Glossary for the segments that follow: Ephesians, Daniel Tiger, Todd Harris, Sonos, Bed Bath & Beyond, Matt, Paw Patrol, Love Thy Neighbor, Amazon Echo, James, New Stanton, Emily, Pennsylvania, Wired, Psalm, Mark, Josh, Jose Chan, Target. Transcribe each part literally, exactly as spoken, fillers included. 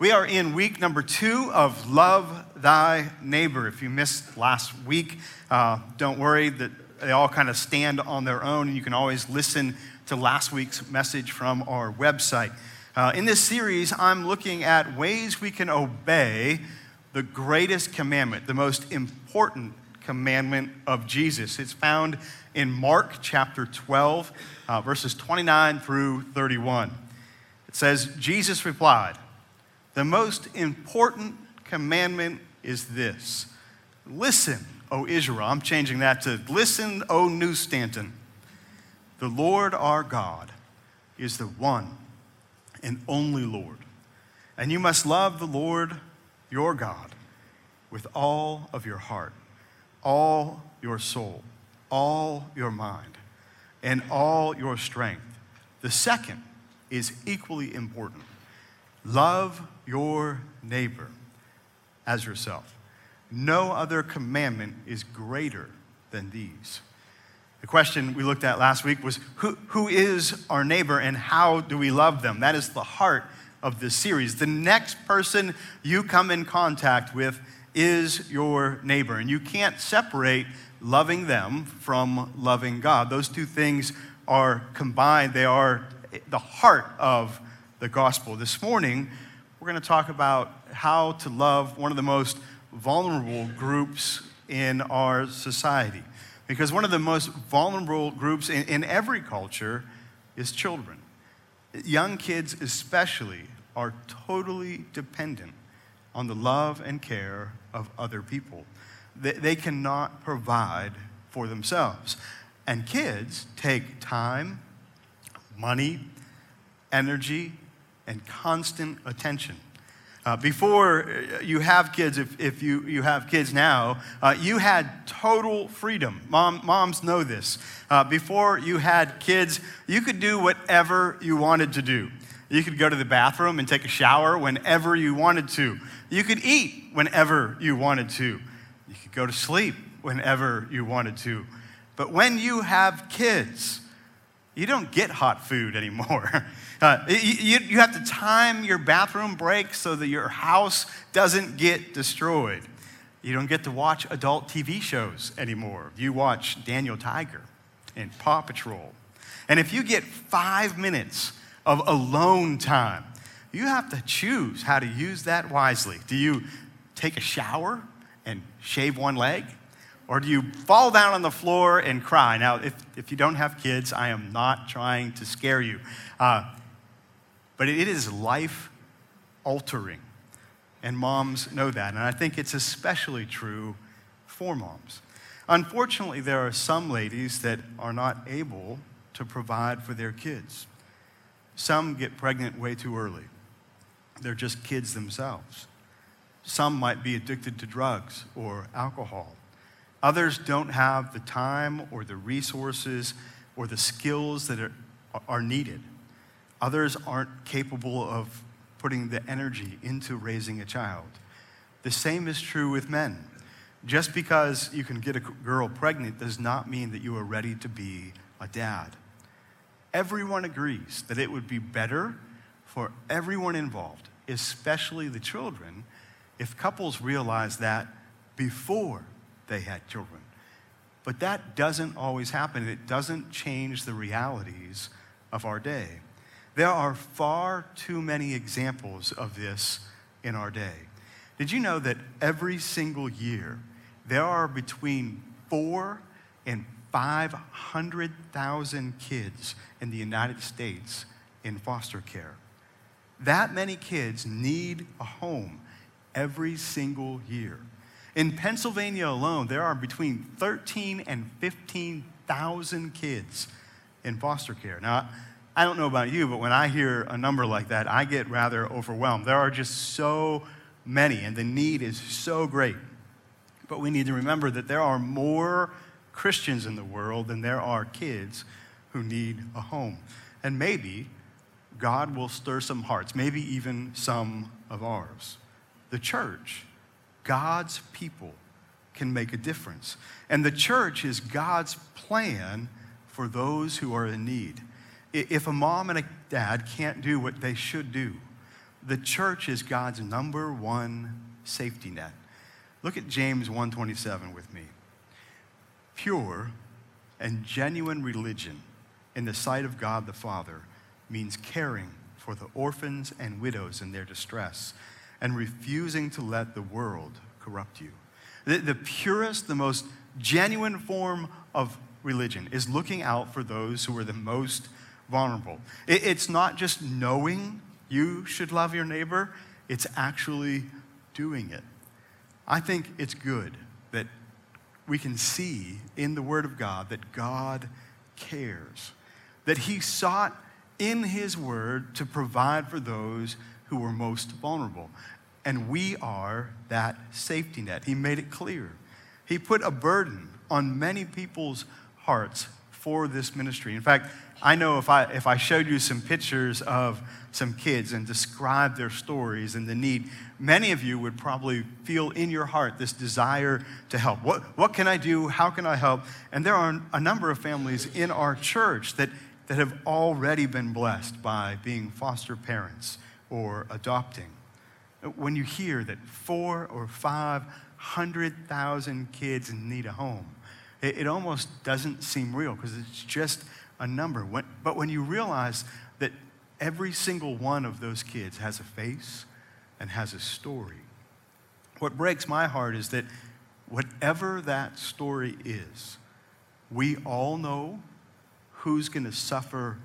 We are in week number two of Love Thy Neighbor. If you missed last week, uh, don't worry, that they all kind of stand on their own, and you can always listen to last week's message from our website. Uh, in this series, I'm looking at ways we can obey the greatest commandment, the most important commandment of Jesus. It's found in Mark chapter twelve, uh, verses twenty-nine through thirty-one. It says, Jesus replied, "The most important commandment is this. Listen, O Israel." I'm changing that to, "Listen, O New Stanton. The Lord our God is the one and only Lord. And you must love the Lord your God with all of your heart, all your soul, all your mind, and all your strength. The second is equally important. Love your neighbor as yourself. No other commandment is greater than these." The question we looked at last week was, who, who is our neighbor and how do we love them? That is the heart of this series. The next person you come in contact with is your neighbor, and you can't separate loving them from loving God. Those two things are combined. They are the heart of the gospel. This morning, we're going to talk about how to love one of the most vulnerable groups in our society. Because one of the most vulnerable groups in, in every culture is children. Young kids especially are totally dependent on the love and care of other people. They, they cannot provide for themselves. And kids take time, money, energy, and constant attention. Uh, before you have kids, if, if you, you have kids now, uh, you had total freedom. Mom, moms know this. Uh, before you had kids, you could do whatever you wanted to do. You could go to the bathroom and take a shower whenever you wanted to. You could eat whenever you wanted to. You could go to sleep whenever you wanted to. But when you have kids, you don't get hot food anymore. Uh, you, you have to time your bathroom break so that your house doesn't get destroyed. You don't get to watch adult T V shows anymore. You watch Daniel Tiger and Paw Patrol. And if you get five minutes of alone time, you have to choose how to use that wisely. Do you take a shower and shave one leg? Or do you fall down on the floor and cry? Now, if, if you don't have kids, I am not trying to scare you. Uh, but it is life-altering, and moms know that. And I think it's especially true for moms. Unfortunately, there are some ladies that are not able to provide for their kids. Some get pregnant way too early. They're just kids themselves. Some might be addicted to drugs or alcohol. Others don't have the time or the resources or the skills that are, are needed. Others aren't capable of putting the energy into raising a child. The same is true with men. Just because you can get a girl pregnant does not mean that you are ready to be a dad. Everyone agrees that it would be better for everyone involved, especially the children, if couples realize that before they had children. But that doesn't always happen. It doesn't change the realities of our day. There are far too many examples of this in our day. Did you know that every single year, there are between four and five hundred thousand kids in the United States in foster care? That many kids need a home every single year. In Pennsylvania alone, there are between thirteen and fifteen thousand kids in foster care. Now, I don't know about you, but when I hear a number like that, I get rather overwhelmed. There are just so many, and the need is so great. But we need to remember that there are more Christians in the world than there are kids who need a home. And maybe God will stir some hearts, maybe even some of ours. The church, God's people, can make a difference. And the church is God's plan for those who are in need. If a mom and a dad can't do what they should do, The church is God's number one safety net. Look at James one twenty-seven with me. Pure and genuine religion in the sight of God the Father means caring for the orphans and widows in their distress and refusing to let the world corrupt you. The, the purest, the most genuine form of religion is looking out for those who are the most vulnerable. It, it's not just knowing you should love your neighbor, it's actually doing it. I think it's good that we can see in the Word of God that God cares, that He sought in His Word to provide for those who were most vulnerable. And we are that safety net. He made it clear. He put a burden on many people's hearts for this ministry. In fact, I know if I if I showed you some pictures of some kids and described their stories and the need, many of you would probably feel in your heart this desire to help. What, what can I do? How can I help? And there are a number of families in our church that, that have already been blessed by being foster parents or adopting. When you hear that four or five hundred thousand kids need a home, it, it almost doesn't seem real because it's just a number. When, but when you realize that every single one of those kids has a face and has a story, what breaks my heart is that whatever that story is, we all know who's going to suffer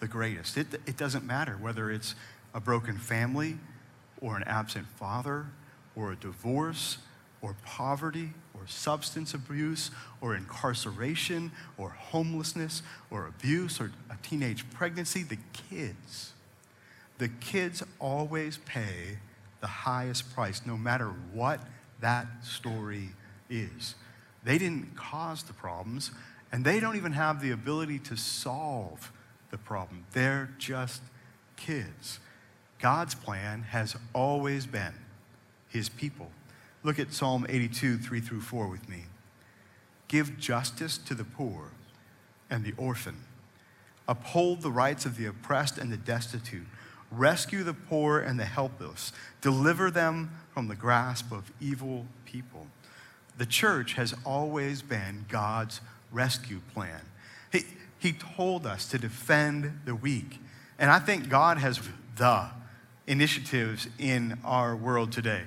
the greatest. It, it doesn't matter whether it's a broken family or an absent father or a divorce or poverty or substance abuse or incarceration or homelessness or abuse or a teenage pregnancy. The kids, the kids always pay the highest price no matter what that story is. They didn't cause the problems and they don't even have the ability to solve the problem. They're just kids. God's plan has always been His people. Look at Psalm eighty-two, three through four with me. Give justice to the poor and the orphan. Uphold the rights of the oppressed and the destitute. Rescue the poor and the helpless. Deliver them from the grasp of evil people. The church has always been God's rescue plan. He, he told us to defend the weak. And I think God has the initiatives in our world today.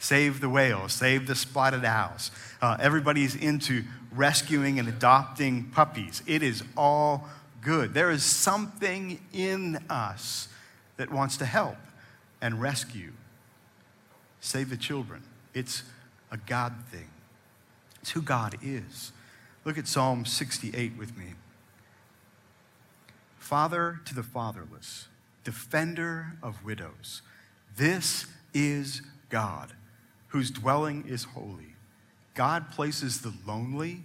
Save the whales, save the spotted owls. Uh, everybody's into rescuing and adopting puppies. It is all good. There is something in us that wants to help and rescue. Save the children. It's a God thing. It's who God is. Look at Psalm sixty-eight with me. Father to the fatherless, defender of widows. This is God, whose dwelling is holy. God places the lonely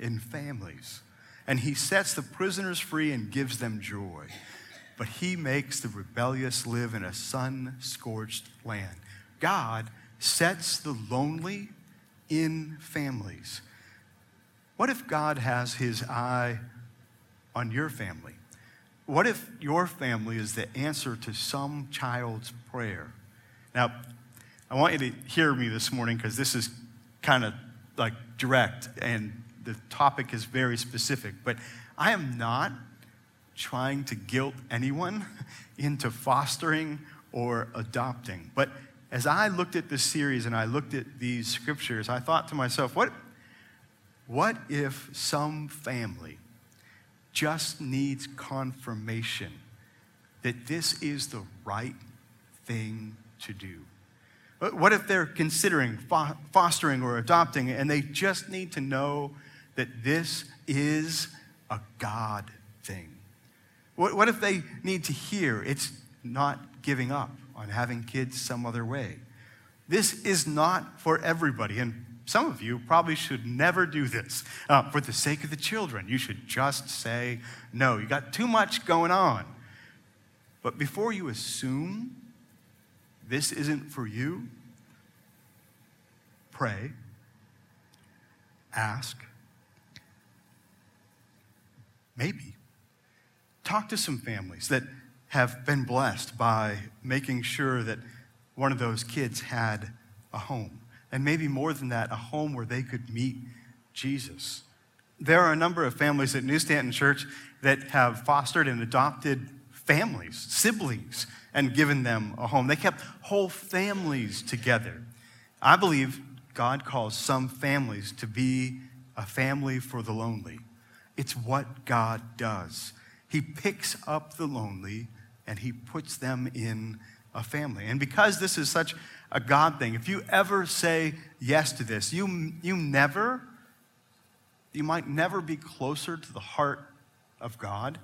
in families, and He sets the prisoners free and gives them joy. But He makes the rebellious live in a sun-scorched land. God sets the lonely in families. What if God has His eye on your family? What if your family is the answer to some child's prayer? Now, I want you to hear me this morning because this is kind of like direct and the topic is very specific, but I am not trying to guilt anyone into fostering or adopting. But as I looked at this series and I looked at these scriptures, I thought to myself, what, what if some family just needs confirmation that this is the right thing to do? What if they're considering fo- fostering or adopting and they just need to know that this is a God thing? What, what if they need to hear it's not giving up on having kids some other way? This is not for everybody, and some of you probably should never do this. Uh, for the sake of the children, you should just say no. You got too much going on. But before you assume this isn't for you, pray, ask, maybe talk to some families that have been blessed by making sure that one of those kids had a home. And maybe more than that, a home where they could meet Jesus. There are a number of families at New Stanton Church that have fostered and adopted families, siblings, and given them a home. They kept whole families together. I believe God calls some families to be a family for the lonely. It's what God does. He picks up the lonely and he puts them in a family. And because this is such a God thing, if you ever say yes to this, you, you never, you might never be closer to the heart of God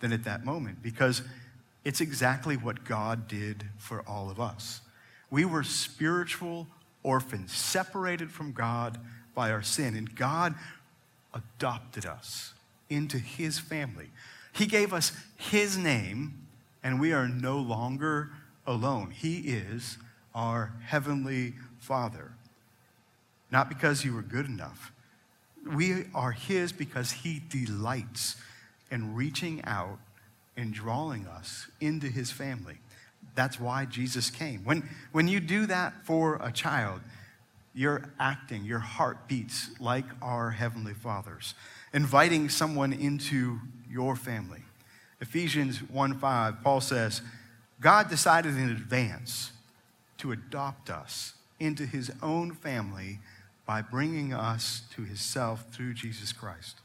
than at that moment, because it's exactly what God did for all of us. We were spiritual orphans, separated from God by our sin, and God adopted us into his family. He gave us his name, and we are no longer alone. He is our heavenly Father. Not because you were good enough. We are his because he delights in reaching out and drawing us into his family. That's why Jesus came. When, when you do that for a child, you're acting, your heart beats like our Heavenly Father's, inviting someone into your family. Ephesians one five, Paul says, God decided in advance to adopt us into his own family by bringing us to himself through Jesus Christ.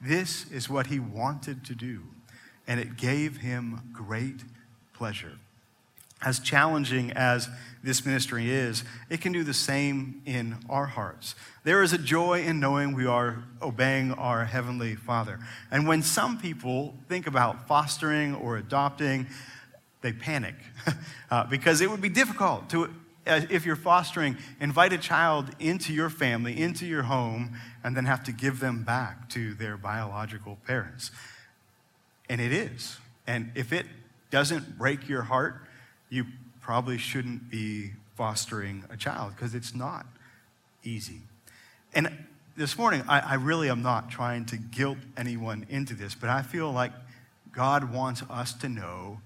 This is what he wanted to do, and it gave him great pleasure. As challenging as this ministry is, it can do the same in our hearts. There is a joy in knowing we are obeying our Heavenly Father. And when some people think about fostering or adopting, they panic uh, because it would be difficult to, uh, if you're fostering, invite a child into your family, into your home, and then have to give them back to their biological parents. And it is. And if it doesn't break your heart, you probably shouldn't be fostering a child, because it's not easy. And this morning, I, I really am not trying to guilt anyone into this, but I feel like God wants us to know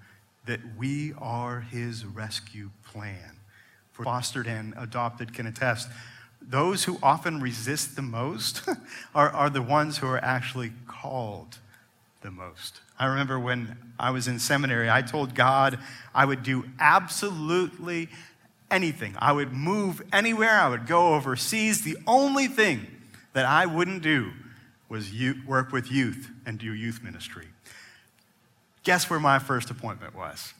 that we are his rescue plan. For fostered and adopted can attest, those who often resist the most are, are the ones who are actually called the most. I remember when I was in seminary, I told God I would do absolutely anything. I would move anywhere. I would go overseas. The only thing that I wouldn't do was youth, work with youth and do youth ministry. Guess where my first appointment was?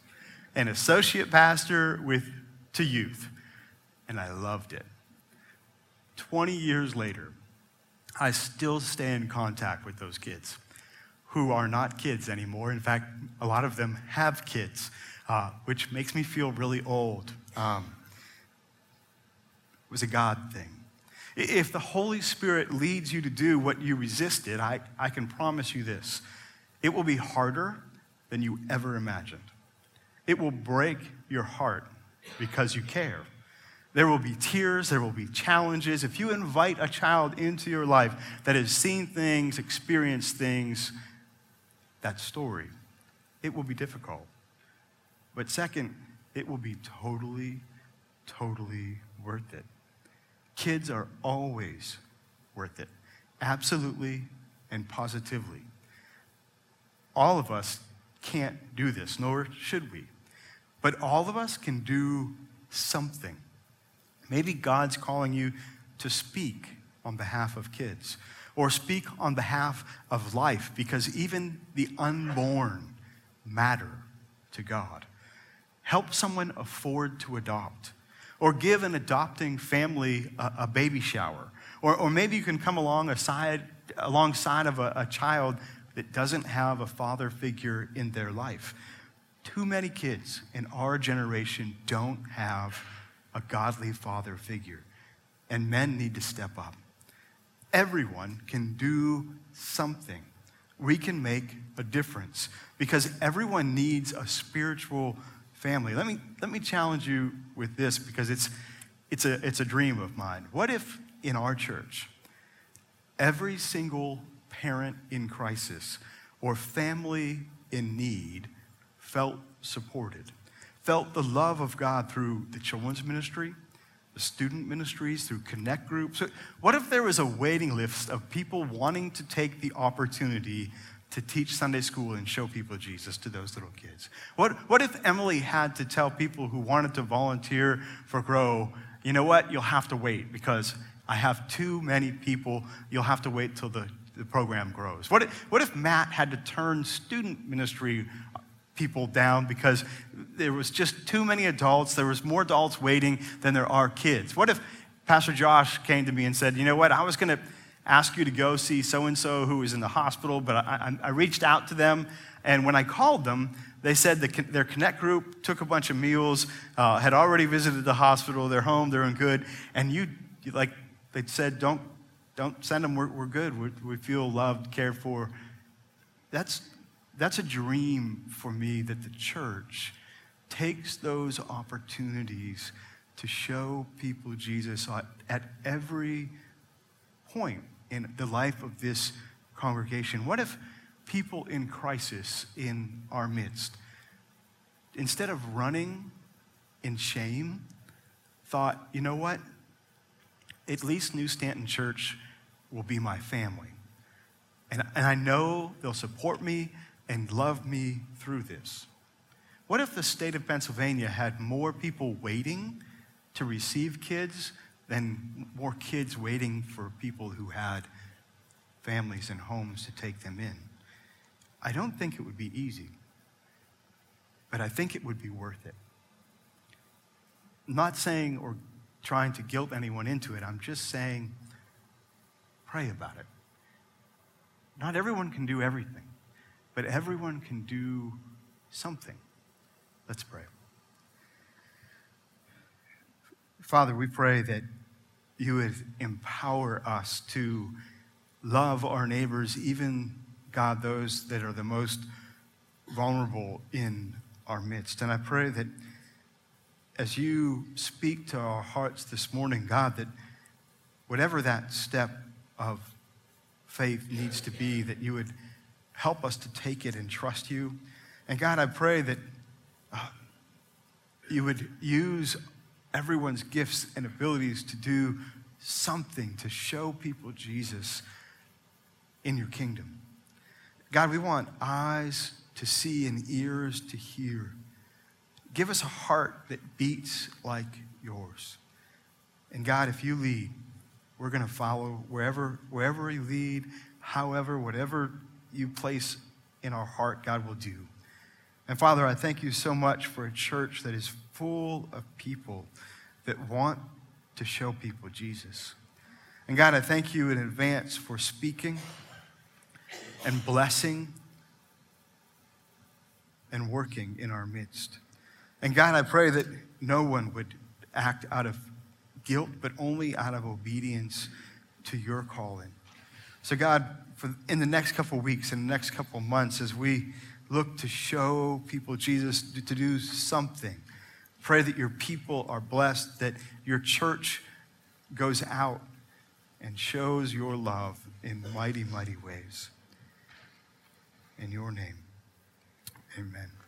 An associate pastor with to youth. And I loved it. twenty years later, I still stay in contact with those kids who are not kids anymore. In fact, a lot of them have kids, uh, which makes me feel really old. Um, it was a God thing. If the Holy Spirit leads you to do what you resisted, I, I can promise you this. It will be harder than you ever imagined. It will break your heart because you care. There will be tears, there will be challenges. If you invite a child into your life that has seen things, experienced things, that story, it will be difficult. But second, it will be totally, totally worth it. Kids are always worth it, absolutely and positively. All of us can't do this, nor should we. But all of us can do something. Maybe God's calling you to speak on behalf of kids, or speak on behalf of life, because even the unborn matter to God. Help someone afford to adopt, or give an adopting family a, a baby shower, or, or maybe you can come along aside, alongside of a, a child that doesn't have a father figure in their life. Too many kids in our generation don't have a godly father figure, and men need to step up. Everyone can do something. We can make a difference, because everyone needs a spiritual family. Let me let me challenge you with this, because it's it's a it's a dream of mine. What if in our church, every single parent in crisis or family in need felt supported, felt the love of God through the children's ministry, the student ministries, through connect groups. What if there was a waiting list of people wanting to take the opportunity to teach Sunday school and show people Jesus to those little kids? What, what if Emily had to tell people who wanted to volunteer for Grow, you know what, you'll have to wait because I have too many people, you'll have to wait till the, the program grows. What if, what if Matt had to turn student ministry people down because there was just too many adults, there was more adults waiting than there are kids? What if Pastor Josh came to me and said, you know what, I was gonna ask you to go see so-and-so who is in the hospital, but I, I, I reached out to them, and when I called them, they said that their Connect group took a bunch of meals, uh, had already visited the hospital, they're home, they're in good, and you, like, they said, don't don't send them, we're, we're good, we're, we feel loved, cared for. That's That's a dream for me, that the church takes those opportunities to show people Jesus at every point in the life of this congregation. What if people in crisis in our midst, instead of running in shame, thought, you know what, at least New Stanton Church will be my family. And, and I know they'll support me and love me through this. What if the state of Pennsylvania had more people waiting to receive kids than more kids waiting for people who had families and homes to take them in? I don't think it would be easy, but I think it would be worth it. I'm not saying or trying to guilt anyone into it, I'm just saying pray about it. Not everyone can do everything, but everyone can do something. Let's pray. Father, we pray that you would empower us to love our neighbors, even, God, those that are the most vulnerable in our midst. And I pray that as you speak to our hearts this morning, God, that whatever that step of faith needs to be, that you would help us to take it and trust you. And God, I pray that uh, you would use everyone's gifts and abilities to do something to show people Jesus in your kingdom. God, we want eyes to see and ears to hear. Give us a heart that beats like yours. And God, if you lead, we're going to follow wherever, wherever you lead, however, whatever you place in our heart, God will do. And Father, I thank you so much for a church that is full of people that want to show people Jesus. And God, I thank you in advance for speaking and blessing and working in our midst. And God, I pray that no one would act out of guilt, but only out of obedience to your calling. So God, for in the next couple weeks, in the next couple months, as we look to show people Jesus, to do something, pray that your people are blessed, that your church goes out and shows your love in mighty, mighty ways. In your name, amen.